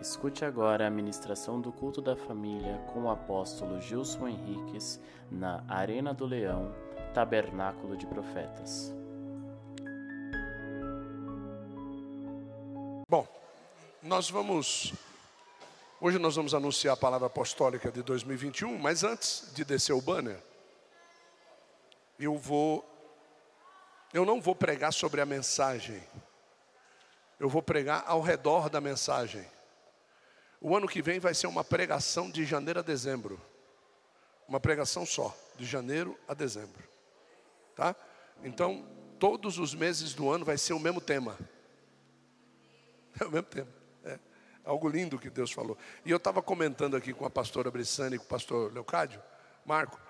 Escute agora a ministração do culto da família com o apóstolo Gilson Henriquez na Arena do Leão, Tabernáculo de Profetas. Bom, hoje nós vamos anunciar a palavra apostólica de 2021, mas antes de descer o banner, eu não vou pregar sobre a mensagem. Eu vou pregar ao redor da mensagem. O ano que vem vai ser uma pregação de janeiro a dezembro. Uma pregação só, de janeiro a dezembro. Tá? Então, todos os meses do ano vai ser o mesmo tema. É o mesmo tema. É algo lindo que Deus falou. E eu estava comentando aqui com a pastora Brissane e com o pastor Leocádio Marco.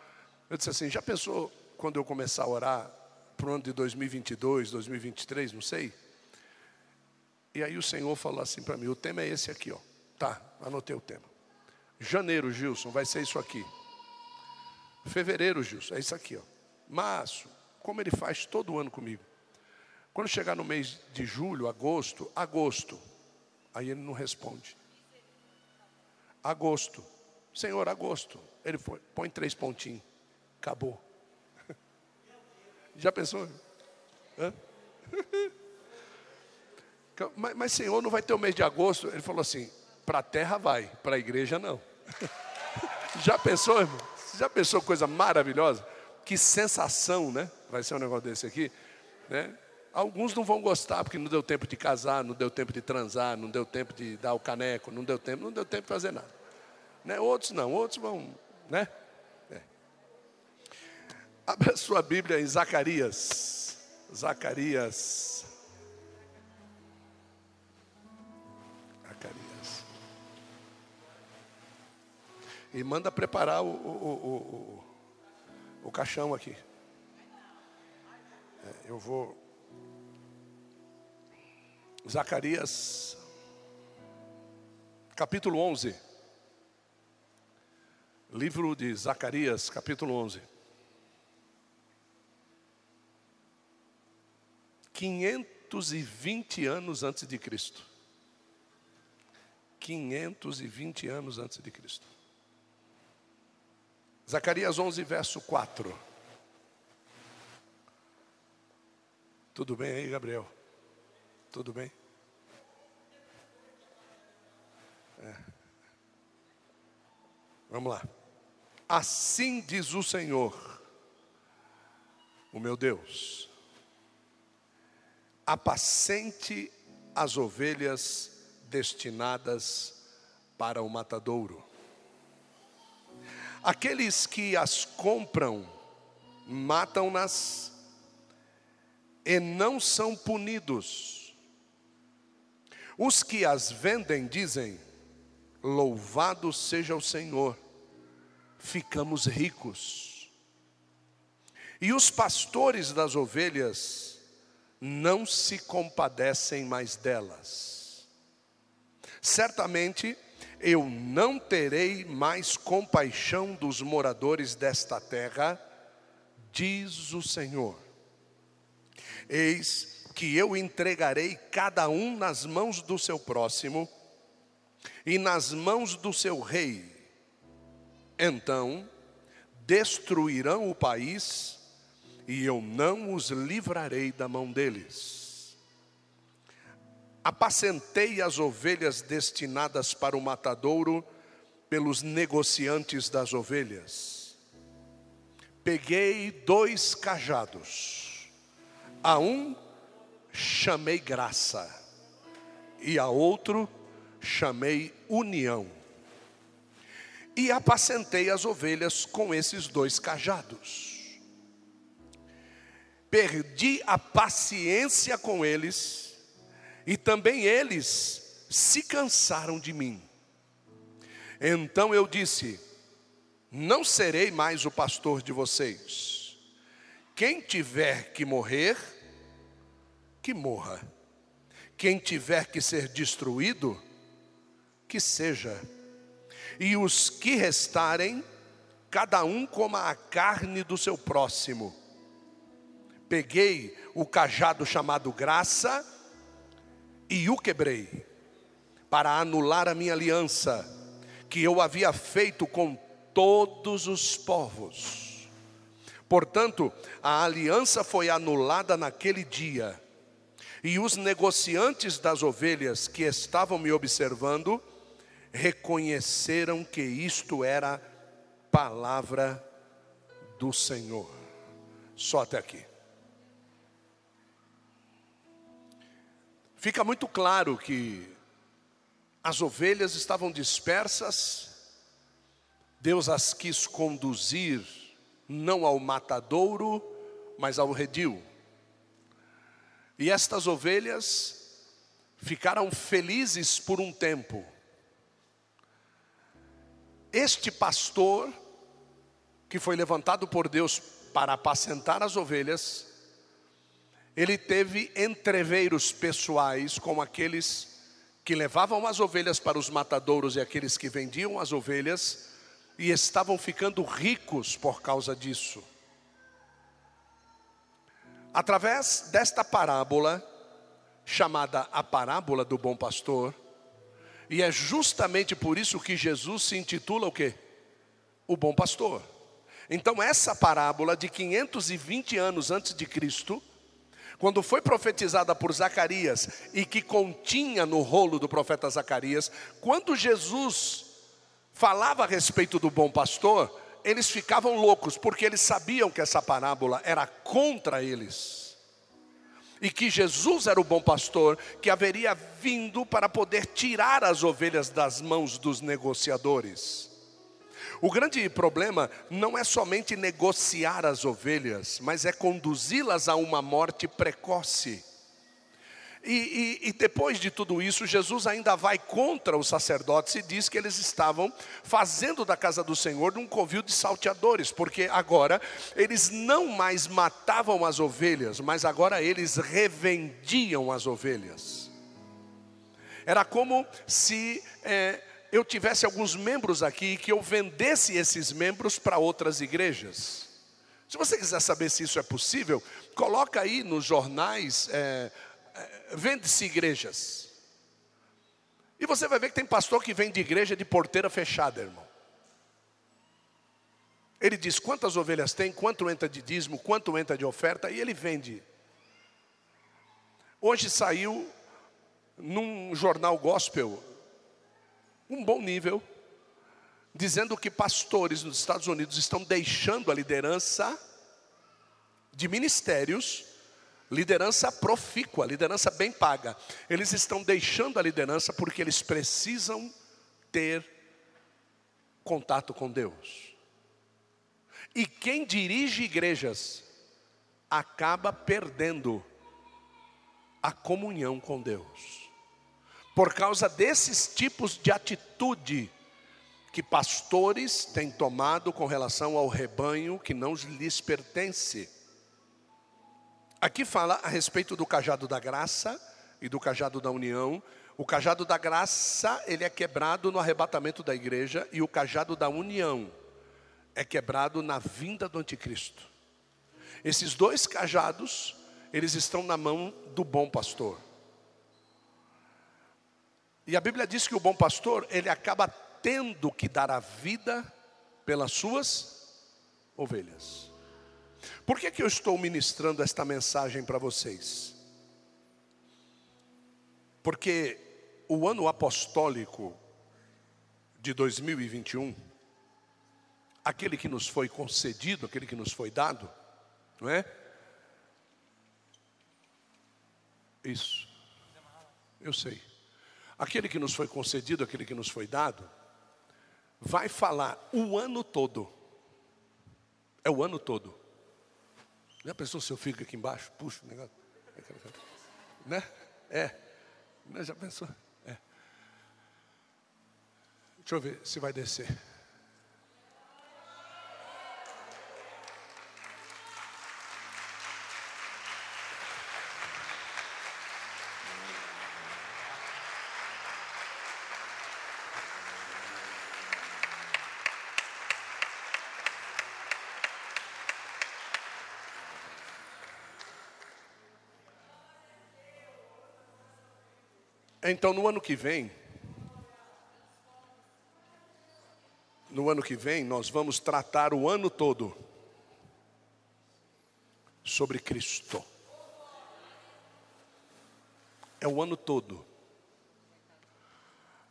Eu disse assim, já pensou quando eu começar a orar para o ano de 2022, 2023, não sei? E aí o Senhor falou assim para mim, o tema é esse aqui, ó. Tá, anotei o tema. Janeiro, Gilson, vai ser isso aqui. Fevereiro, Gilson, é isso aqui, ó. Março, como ele faz todo ano comigo. Quando chegar no mês de julho, agosto, aí ele não responde. Agosto, Senhor, agosto. Ele foi, põe 3 pontinhos, acabou. Já pensou? Hã? Mas Senhor, não vai ter o mês de agosto? Ele falou assim... Para a terra vai, para a igreja não. Já pensou, irmão? Já pensou coisa maravilhosa? Que sensação, né? Vai ser um negócio desse aqui, né? Alguns não vão gostar, porque não deu tempo de casar, não deu tempo de transar, não deu tempo de dar o caneco, não deu tempo de fazer nada. Né? Outros não, outros vão, né? É. Abra sua Bíblia em Zacarias. E manda preparar o caixão aqui. Zacarias, capítulo 11. Livro de Zacarias, capítulo 11. 520 anos antes de Cristo. 520 anos antes de Cristo. Zacarias 11, verso 4. Tudo bem aí, Gabriel? Tudo bem? É. Vamos lá. Assim diz o Senhor, o meu Deus, apascente as ovelhas destinadas para o matadouro. Aqueles que as compram, matam-nas e não são punidos. Os que as vendem dizem, louvado seja o Senhor, ficamos ricos. E os pastores das ovelhas não se compadecem mais delas. Certamente eu não terei mais compaixão dos moradores desta terra, diz o Senhor. Eis que eu entregarei cada um nas mãos do seu próximo e nas mãos do seu rei. Então destruirão o país e eu não os livrarei da mão deles. Apacentei as ovelhas destinadas para o matadouro pelos negociantes das ovelhas. Peguei 2 cajados. A um chamei graça e a outro chamei união. E apacentei as ovelhas com esses 2 cajados. Perdi a paciência com eles. E também eles se cansaram de mim. Então eu disse, não serei mais o pastor de vocês. Quem tiver que morrer, que morra. Quem tiver que ser destruído, que seja. E os que restarem, cada um coma a carne do seu próximo. Peguei o cajado chamado graça e o quebrei, para anular a minha aliança que eu havia feito com todos os povos. Portanto, a aliança foi anulada naquele dia, e os negociantes das ovelhas que estavam me observando reconheceram que isto era palavra do Senhor. Só até aqui. Fica muito claro que as ovelhas estavam dispersas, Deus as quis conduzir não ao matadouro, mas ao redil. E estas ovelhas ficaram felizes por um tempo. Este pastor, que foi levantado por Deus para apacentar as ovelhas, ele teve entreveiros pessoais com aqueles que levavam as ovelhas para os matadouros e aqueles que vendiam as ovelhas, e estavam ficando ricos por causa disso. Através desta parábola, chamada a parábola do bom pastor, e é justamente por isso que Jesus se intitula o quê? O bom pastor. Então essa parábola de 520 anos antes de Cristo, quando foi profetizada por Zacarias e que continha no rolo do profeta Zacarias, quando Jesus falava a respeito do bom pastor, eles ficavam loucos, porque eles sabiam que essa parábola era contra eles. E que Jesus era o bom pastor que haveria vindo para poder tirar as ovelhas das mãos dos negociadores. O grande problema não é somente negociar as ovelhas, mas é conduzi-las a uma morte precoce. E depois de tudo isso, Jesus ainda vai contra os sacerdotes e diz que eles estavam fazendo da casa do Senhor um covil de salteadores, porque agora eles não mais matavam as ovelhas, mas agora eles revendiam as ovelhas. Era como se eu tivesse alguns membros aqui e que eu vendesse esses membros para outras igrejas. Se você quiser saber se isso é possível, coloca aí nos jornais, vende-se igrejas. E você vai ver que tem pastor que vende igreja de porteira fechada, irmão. Ele diz quantas ovelhas tem, quanto entra de dízimo, quanto entra de oferta, e ele vende. Hoje saiu num jornal gospel um bom nível, dizendo que pastores nos Estados Unidos estão deixando a liderança de ministérios, liderança profícua, liderança bem paga. Eles estão deixando a liderança porque eles precisam ter contato com Deus. E quem dirige igrejas acaba perdendo a comunhão com Deus, por causa desses tipos de atitude que pastores têm tomado com relação ao rebanho que não lhes pertence. Aqui fala a respeito do cajado da graça e do cajado da união. O cajado da graça, ele é quebrado no arrebatamento da igreja, e o cajado da união é quebrado na vinda do anticristo. Esses dois cajados, eles estão na mão do bom pastor. E a Bíblia diz que o bom pastor, ele acaba tendo que dar a vida pelas suas ovelhas. Por que eu estou ministrando esta mensagem para vocês? Porque o ano apostólico de 2021, aquele que nos foi concedido, aquele que nos foi dado, não é? Isso, eu sei. Aquele que nos foi concedido, aquele que nos foi dado, vai falar o ano todo. É o ano todo. Já pensou se eu fico aqui embaixo? Puxa o negócio. Né? Já pensou? Deixa eu ver se vai descer. Então, no ano que vem, no ano que vem, nós vamos tratar o ano todo sobre Cristo. É o ano todo.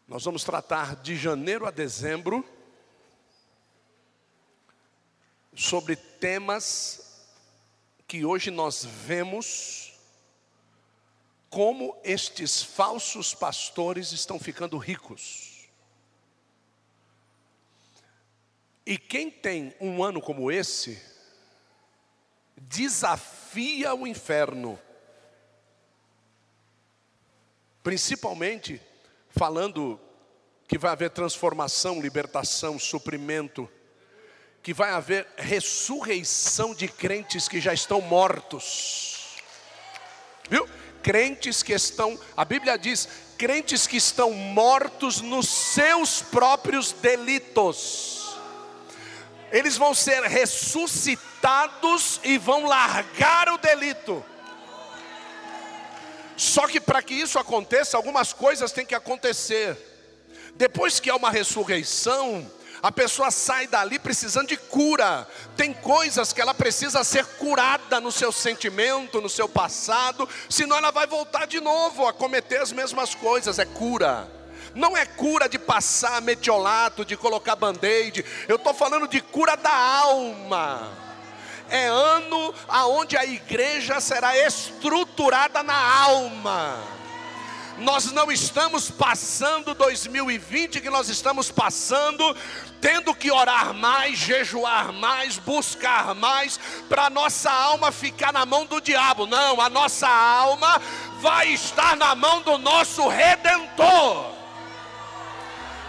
Nós vamos tratar de janeiro a dezembro sobre temas que hoje nós vemos como estes falsos pastores estão ficando ricos. E quem tem um ano como esse desafia o inferno, principalmente falando que vai haver transformação, libertação, suprimento, que vai haver ressurreição de crentes que já estão mortos. Viu? Crentes que estão, a Bíblia diz, crentes que estão mortos nos seus próprios delitos. Eles vão ser ressuscitados e vão largar o delito. Só que para que isso aconteça, algumas coisas têm que acontecer. Depois que há uma ressurreição, a pessoa sai dali precisando de cura. Tem coisas que ela precisa ser curada no seu sentimento, no seu passado, senão ela vai voltar de novo a cometer as mesmas coisas. É cura. Não é cura de passar metiolato, de colocar band-aid. Eu estou falando de cura da alma. É ano aonde a igreja será estruturada na alma. Nós não estamos passando 2020 que nós estamos passando, tendo que orar mais, jejuar mais, buscar mais, para a nossa alma ficar na mão do diabo. Não, a nossa alma vai estar na mão do nosso Redentor.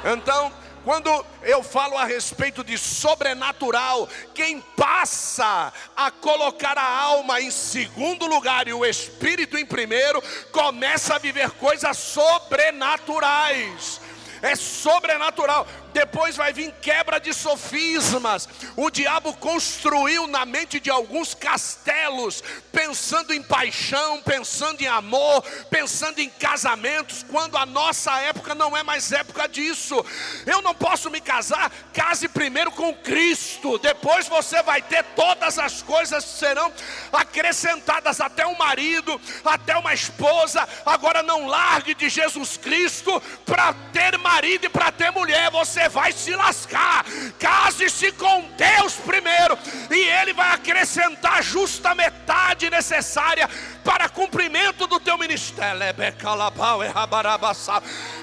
Então, quando eu falo a respeito de sobrenatural, quem passa a colocar a alma em segundo lugar e o espírito em primeiro, começa a viver coisas sobrenaturais. É sobrenatural. Depois vai vir quebra de sofismas. O diabo construiu na mente de alguns castelos, pensando em paixão, pensando em amor, pensando em casamentos, quando a nossa época não é mais época disso. Eu não posso me casar. Case primeiro com Cristo, depois você vai ter todas as coisas que serão acrescentadas, até um marido, até uma esposa. Agora não largue de Jesus Cristo para ter marido e para ter mulher. Você vai se lascar. Case-se com Deus primeiro, e Ele vai acrescentar a justa metade necessária para cumprimento do teu ministério.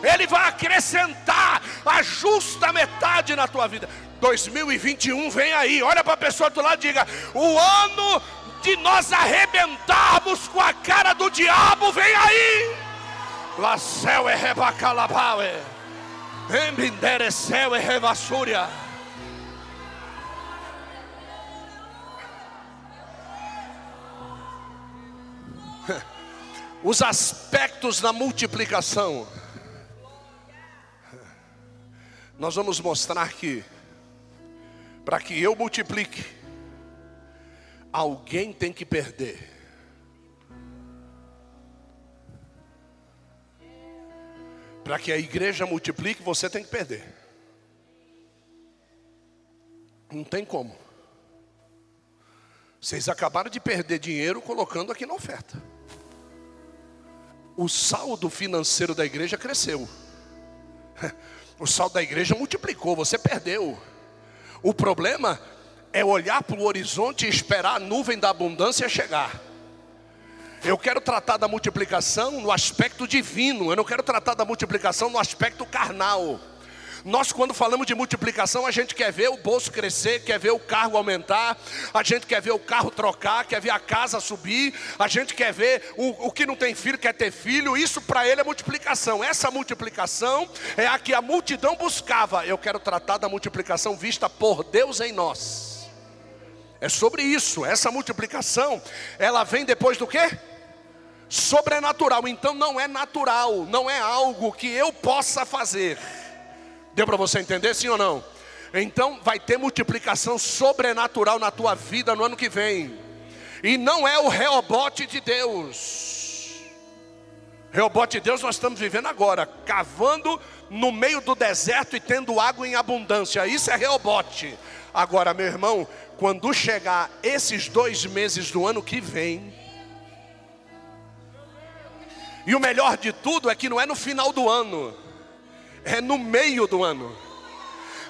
Ele vai acrescentar a justa metade na tua vida. 2021 vem aí. Olha para a pessoa do lado e diga: o ano de nós arrebentarmos com a cara do diabo vem aí. Os aspectos da multiplicação. Nós vamos mostrar que, para que eu multiplique, alguém tem que perder. Para que a igreja multiplique, você tem que perder. Não tem como. Vocês acabaram de perder dinheiro colocando aqui na oferta. O saldo financeiro da igreja cresceu. O saldo da igreja multiplicou, você perdeu. O problema é olhar para o horizonte e esperar a nuvem da abundância chegar. Eu quero tratar da multiplicação no aspecto divino. Eu não quero tratar da multiplicação no aspecto carnal. Nós, quando falamos de multiplicação, a gente quer ver o bolso crescer, quer ver o carro aumentar, a gente quer ver o carro trocar, quer ver a casa subir, a gente quer ver o que não tem filho quer ter filho. Isso para ele é multiplicação. Essa multiplicação é a que a multidão buscava. Eu quero tratar da multiplicação vista por Deus em nós. É sobre isso. Essa multiplicação, ela vem depois do quê? Sobrenatural. Então não é natural, não é algo que eu possa fazer. Deu para você entender, sim ou não? Então vai ter multiplicação sobrenatural na tua vida no ano que vem. E não é o rebote de Deus. Rebote de Deus nós estamos vivendo agora, cavando no meio do deserto e tendo água em abundância. Isso é rebote. Agora, meu irmão, quando chegar esses 2 meses do ano que vem, e o melhor de tudo é que não é no final do ano, é no meio do ano.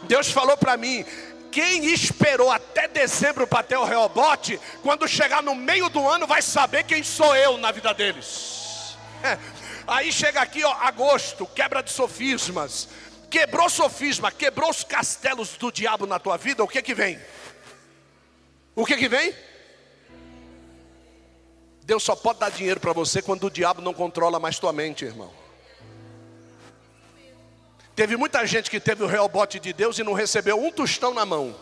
Deus falou para mim: quem esperou até dezembro para ter o rebote, quando chegar no meio do ano vai saber quem sou eu na vida deles. Aí chega aqui, ó, agosto, quebra de sofismas. Quebrou sofisma, quebrou os castelos do diabo na tua vida, o que que vem? O que que vem? Deus só pode dar dinheiro para você quando o diabo não controla mais tua mente, irmão. Teve muita gente que teve o rebote de Deus e não recebeu um tostão na mão.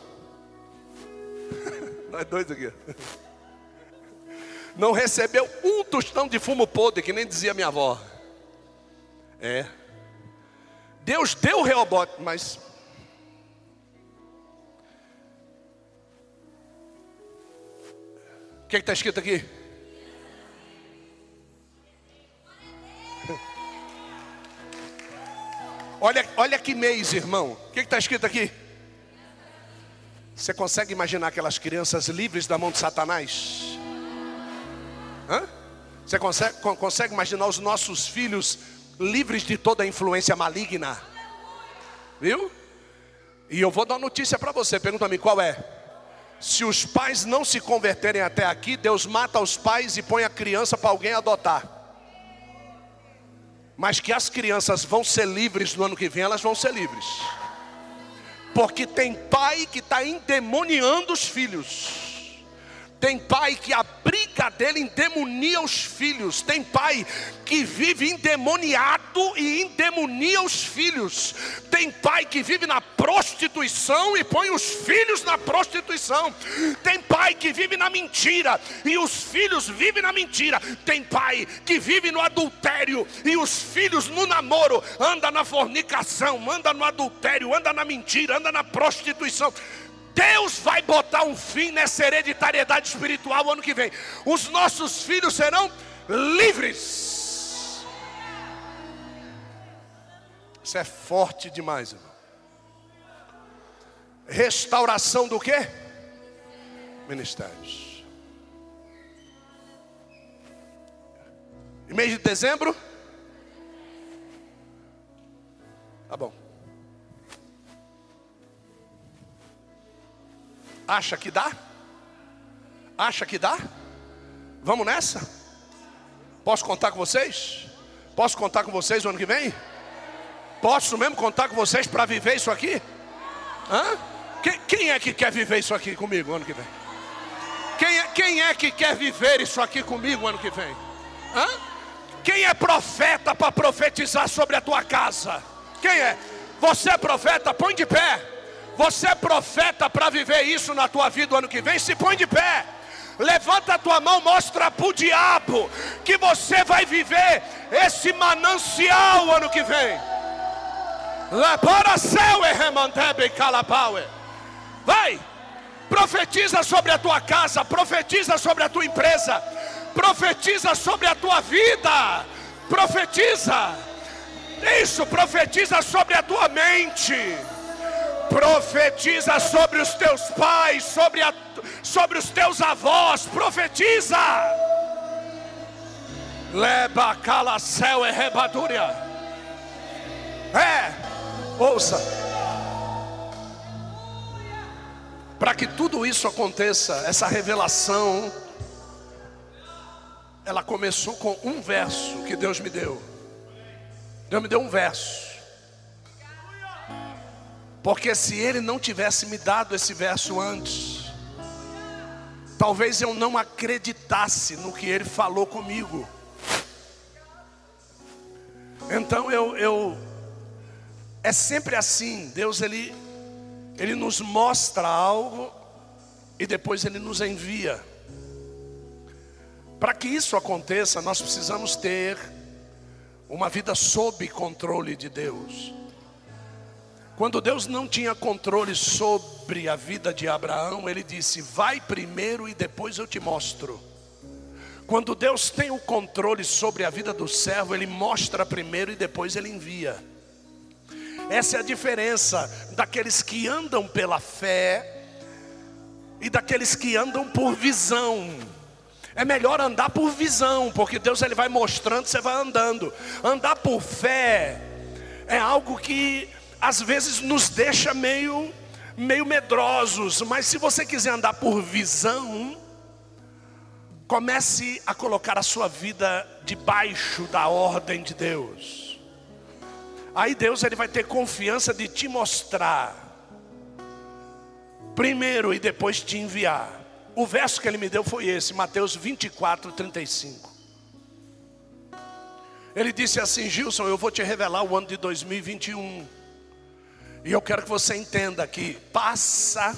Nós dois aqui. Não recebeu um tostão de fumo podre, que nem dizia minha avó. É. Deus deu o rebote, mas... o que está escrito aqui? Olha que mês, irmão. O que está escrito aqui? Você consegue imaginar aquelas crianças livres da mão de Satanás? Hã? Você consegue imaginar os nossos filhos livres de toda a influência maligna? Viu? E eu vou dar uma notícia para você. Pergunta-me qual é. Se os pais não se converterem até aqui, Deus mata os pais e põe a criança para alguém adotar. Mas que as crianças vão ser livres no ano que vem, elas vão ser livres. Porque tem pai que está endemoniando os filhos. Tem pai que a briga dele endemonia os filhos. Tem pai que vive endemoniado e endemonia os filhos. Tem pai que vive na prostituição e põe os filhos na prostituição. Tem pai que vive na mentira e os filhos vivem na mentira. Tem pai que vive no adultério e os filhos no namoro. Anda na fornicação, anda no adultério, anda na mentira, anda na prostituição. Deus vai botar um fim nessa hereditariedade espiritual ano que vem. Os nossos filhos serão livres. Isso é forte demais, irmão. Restauração do quê? Ministérios. Em mês de dezembro? Tá bom. Acha que dá? Acha que dá? Vamos nessa? Posso contar com vocês? Posso contar com vocês o ano que vem? Posso mesmo contar com vocês para viver isso aqui? Hã? Quem é que quer viver isso aqui comigo o ano que vem? Quem é que quer viver isso aqui comigo o ano que vem? Hã? Quem é profeta para profetizar sobre a tua casa? Quem é? Você é profeta? Põe de pé. Você é profeta para viver isso na tua vida o ano que vem? Se põe de pé. Levanta a tua mão, mostra para o diabo que você vai viver esse manancial ano que vem. Vai, profetiza sobre a tua casa, profetiza sobre a tua empresa, profetiza sobre a tua vida, profetiza. Isso, profetiza sobre a tua mente. Profetiza sobre os teus pais, sobre os teus avós, profetiza. Leba cala céu e rebadúria. Ouça. Para que tudo isso aconteça, essa revelação, ela começou com um verso que Deus me deu. Deus me deu um verso. Porque se Ele não tivesse me dado esse verso antes, talvez eu não acreditasse no que Ele falou comigo. Então é sempre assim. Deus ele nos mostra algo e depois Ele nos envia. Para que isso aconteça, nós precisamos ter uma vida sob controle de Deus. Quando Deus não tinha controle sobre a vida de Abraão, Ele disse: vai primeiro e depois eu te mostro. Quando Deus tem o controle sobre a vida do servo, Ele mostra primeiro e depois Ele envia. Essa é a diferença daqueles que andam pela fé e daqueles que andam por visão. É melhor andar por visão, porque Deus Ele vai mostrando, você vai andando. Andar por fé é algo que às vezes nos deixa meio medrosos. Mas se você quiser andar por visão, comece a colocar a sua vida debaixo da ordem de Deus. Aí Deus Ele vai ter confiança de te mostrar primeiro e depois te enviar. O verso que Ele me deu foi esse, Mateus 24, 35. Ele disse assim: Gilson, eu vou te revelar o ano de 2021. E eu quero que você entenda que passa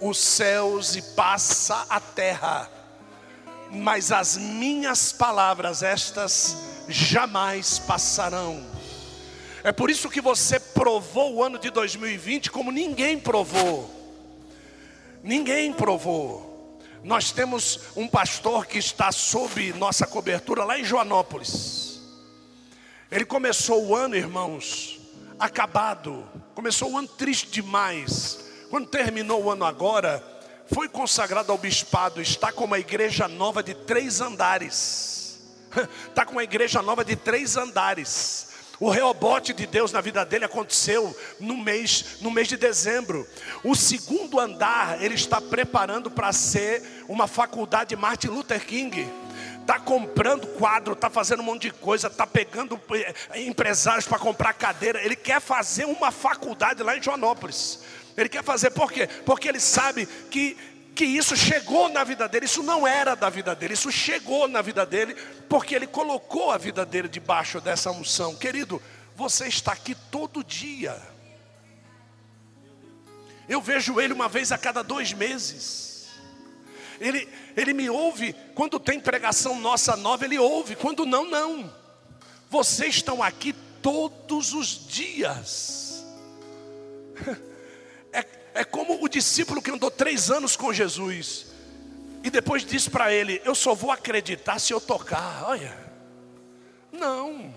os céus e passa a terra, mas as minhas palavras, estas jamais passarão. É por isso que você provou o ano de 2020 como ninguém provou. Ninguém provou. Nós temos um pastor que está sob nossa cobertura lá em Joanópolis. Ele começou o ano, irmãos, acabado. Começou o ano triste demais. Quando terminou o ano agora, foi consagrado ao bispado. Está com uma igreja nova de 3 andares. Está com uma igreja nova de 3 andares. O rebote de Deus na vida dele aconteceu no mês de dezembro. O 2º andar ele está preparando para ser uma faculdade Martin Luther King. Está comprando quadro, está fazendo um monte de coisa, está pegando empresários para comprar cadeira. Ele quer fazer uma faculdade lá em Joanópolis. Ele quer fazer, por quê? Porque ele sabe que isso chegou na vida dele. Isso não era da vida dele, isso chegou na vida dele, porque ele colocou a vida dele debaixo dessa unção. Querido, você está aqui todo dia. Eu vejo ele uma vez a cada 2 meses. Ele me ouve. Quando tem pregação nossa nova, ele ouve. Quando não, não. Vocês estão aqui todos os dias. É como o discípulo que andou 3 anos com Jesus e depois disse para ele: eu só vou acreditar se eu tocar. Olha, não,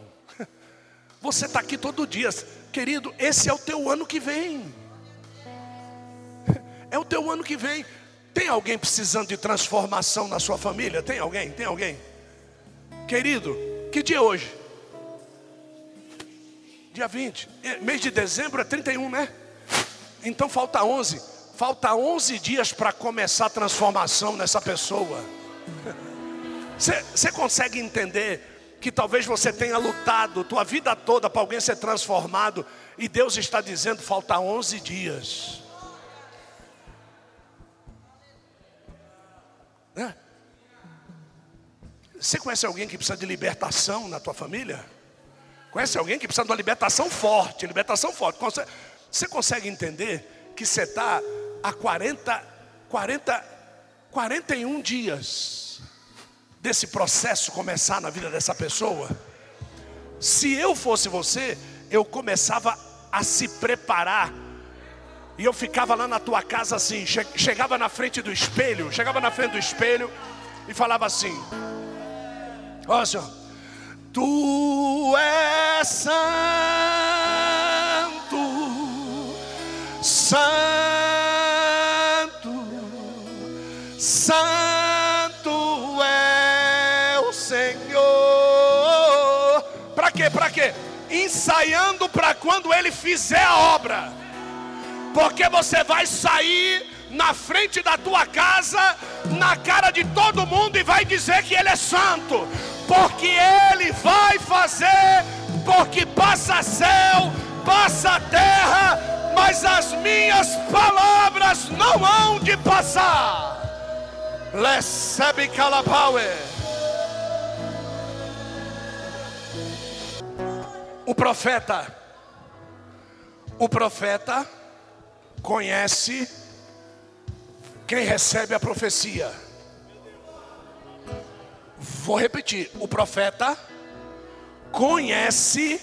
você está aqui todo dia. Querido, esse é o teu ano que vem. É o teu ano que vem. Tem alguém precisando de transformação na sua família? Tem alguém? Tem alguém? Querido, que dia é hoje? Dia 20. Mês de dezembro é 31, né? Então falta 11. Falta 11 dias para começar a transformação nessa pessoa. Você consegue entender que talvez você tenha lutado tua vida toda para alguém ser transformado, e Deus está dizendo: falta 11 dias. Você conhece alguém que precisa de libertação na tua família? Conhece alguém que precisa de uma libertação forte? Libertação forte. Você consegue entender que você está há 41 dias desse processo começar na vida dessa pessoa? Se eu fosse você, eu começava a se preparar. E eu ficava lá na tua casa assim, chegava na frente do espelho e falava assim: ó Senhor, Tu és Santo, Santo é o Senhor. Para quê? Para quê? Ensaiando para quando Ele fizer a obra. Porque você vai sair na frente da tua casa, na cara de todo mundo, e vai dizer que Ele é santo. Porque Ele vai fazer, porque passa céu, passa terra, mas as minhas palavras não hão de passar. Recebe Calapaue. O profeta conhece quem recebe a profecia. Vou repetir: o profeta conhece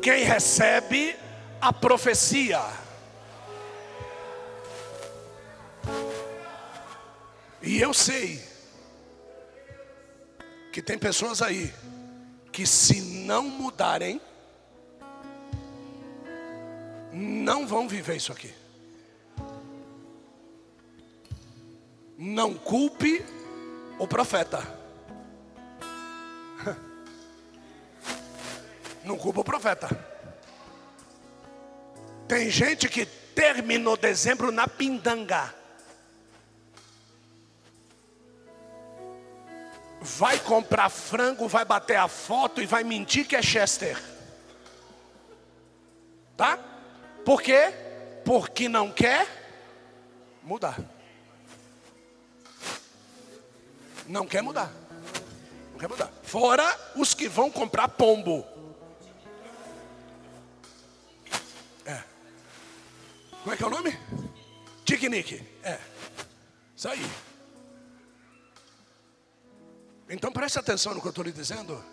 quem recebe a profecia. E eu sei que tem pessoas aí que, se não mudarem, não vão viver isso aqui. Não culpe o profeta. Não culpa o profeta. Tem gente que terminou dezembro na pindanga. Vai comprar frango, vai bater a foto e vai mentir que é Chester. Tá? Por quê? Porque não quer mudar. Não quer mudar. Não quer mudar. Fora os que vão comprar pombo. É. Como é que é o nome? Ticnic. É. Isso aí. Então preste atenção no que eu estou lhe dizendo.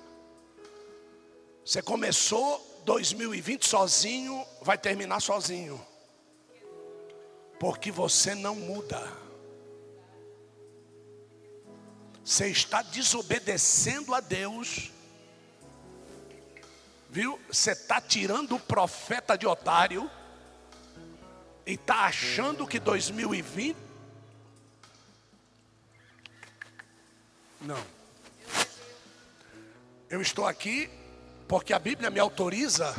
Você começou 2020 sozinho, vai terminar sozinho. Porque você não muda. Você está desobedecendo a Deus. Viu? Você está tirando o profeta de otário. E está achando que 2020... Não. Eu estou aqui porque a Bíblia me autoriza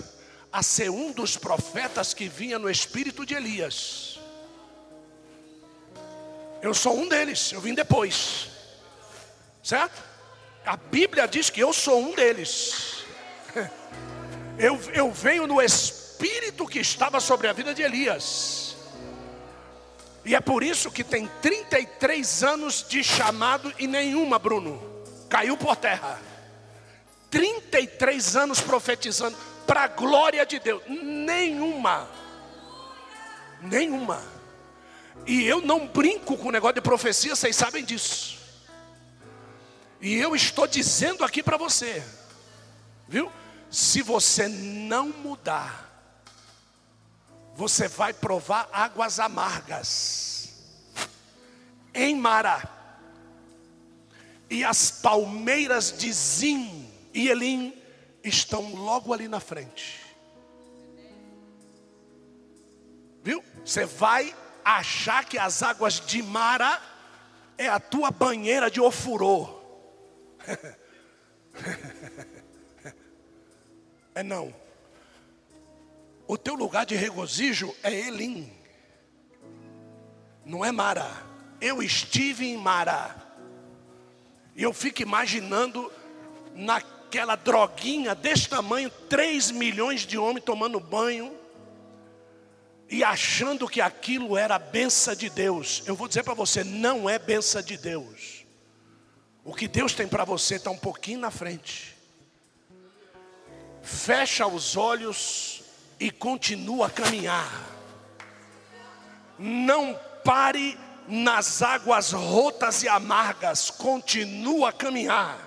a ser um dos profetas que vinha no espírito de Elias. Eu sou um deles, eu vim depois. Certo? A Bíblia diz que eu sou um deles. Eu venho no espírito que estava sobre a vida de Elias. E é por isso que tem 33 anos de chamado e nenhuma, Bruno, caiu por terra. 33 anos profetizando para a glória de Deus. Nenhuma. Nenhuma. E eu não brinco com o negócio de profecia, vocês sabem disso. E eu estou dizendo aqui para você. Viu? Se você não mudar, você vai provar águas amargas. Em Mará. E as palmeiras de Zim e Elim estão logo ali na frente. Viu? Você vai achar que as águas de Mara é a tua banheira de ofurô. É não. O teu lugar de regozijo é Elim. Não é Mara. Eu estive em Mara. E eu fico imaginando naquela droguinha desse tamanho, 3 milhões de homens tomando banho e achando que aquilo era a benção de Deus. Eu vou dizer para você, não é benção de Deus. O que Deus tem para você está um pouquinho na frente. Fecha os olhos e continua a caminhar. Não pare nas águas rotas e amargas. Continua a caminhar.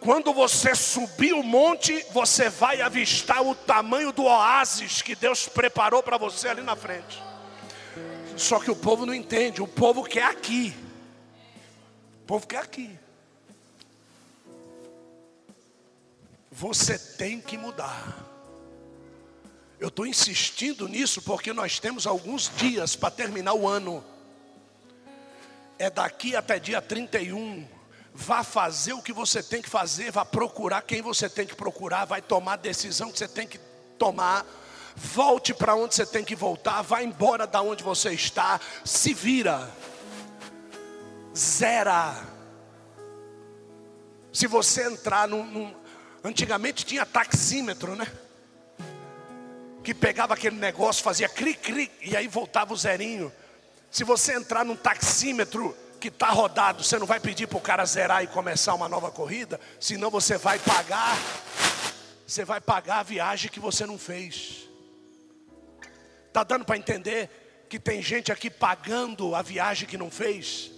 Quando você subir o monte, você vai avistar o tamanho do oásis que Deus preparou para você ali na frente. Só que o povo não entende, o povo quer aqui. O povo quer aqui. Você tem que mudar. Eu estou insistindo nisso porque nós temos alguns dias para terminar o ano. É daqui até dia 31. Vá fazer o que você tem que fazer, vá procurar quem você tem que procurar, vai tomar a decisão que você tem que tomar, volte para onde você tem que voltar, vá embora da onde você está, se vira, zera. Se você entrar antigamente tinha taxímetro, né? Que pegava aquele negócio, fazia cri-cri e aí voltava o zerinho. Se você entrar num taxímetro que está rodado, você não vai pedir para o cara zerar e começar uma nova corrida, senão você vai pagar a viagem que você não fez. Está dando para entender que tem gente aqui pagando a viagem que não fez?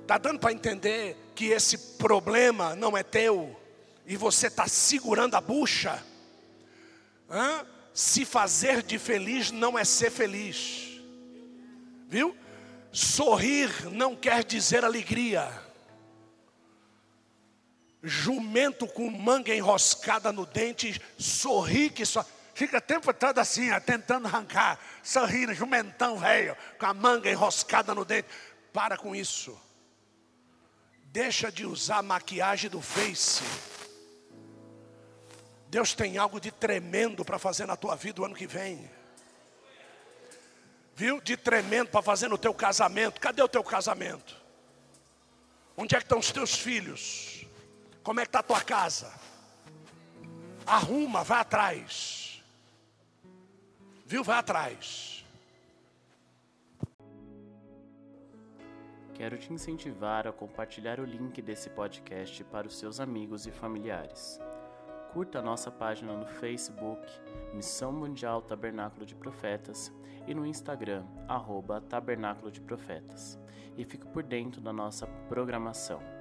Está dando para entender que esse problema não é teu e você está segurando a bucha? Se fazer de feliz não é ser feliz, viu? Sorrir não quer dizer alegria. Jumento com manga enroscada no dente, sorri que só... Fica o tempo todo assim, ó, tentando arrancar, sorrindo, jumentão velho, com a manga enroscada no dente. Para com isso. Deixa de usar a maquiagem do Face. Deus tem algo de tremendo para fazer na tua vida o ano que vem. Viu? De tremendo para fazer no teu casamento. Cadê o teu casamento? Onde é que estão os teus filhos? Como é que está a tua casa? Arruma, vai atrás. Viu? Vai atrás. Quero te incentivar a compartilhar o link desse podcast para os seus amigos e familiares. Curta a nossa página no Facebook, Missão Mundial Tabernáculo de Profetas, e no Instagram, @Tabernáculo de Profetas. E fique por dentro da nossa programação.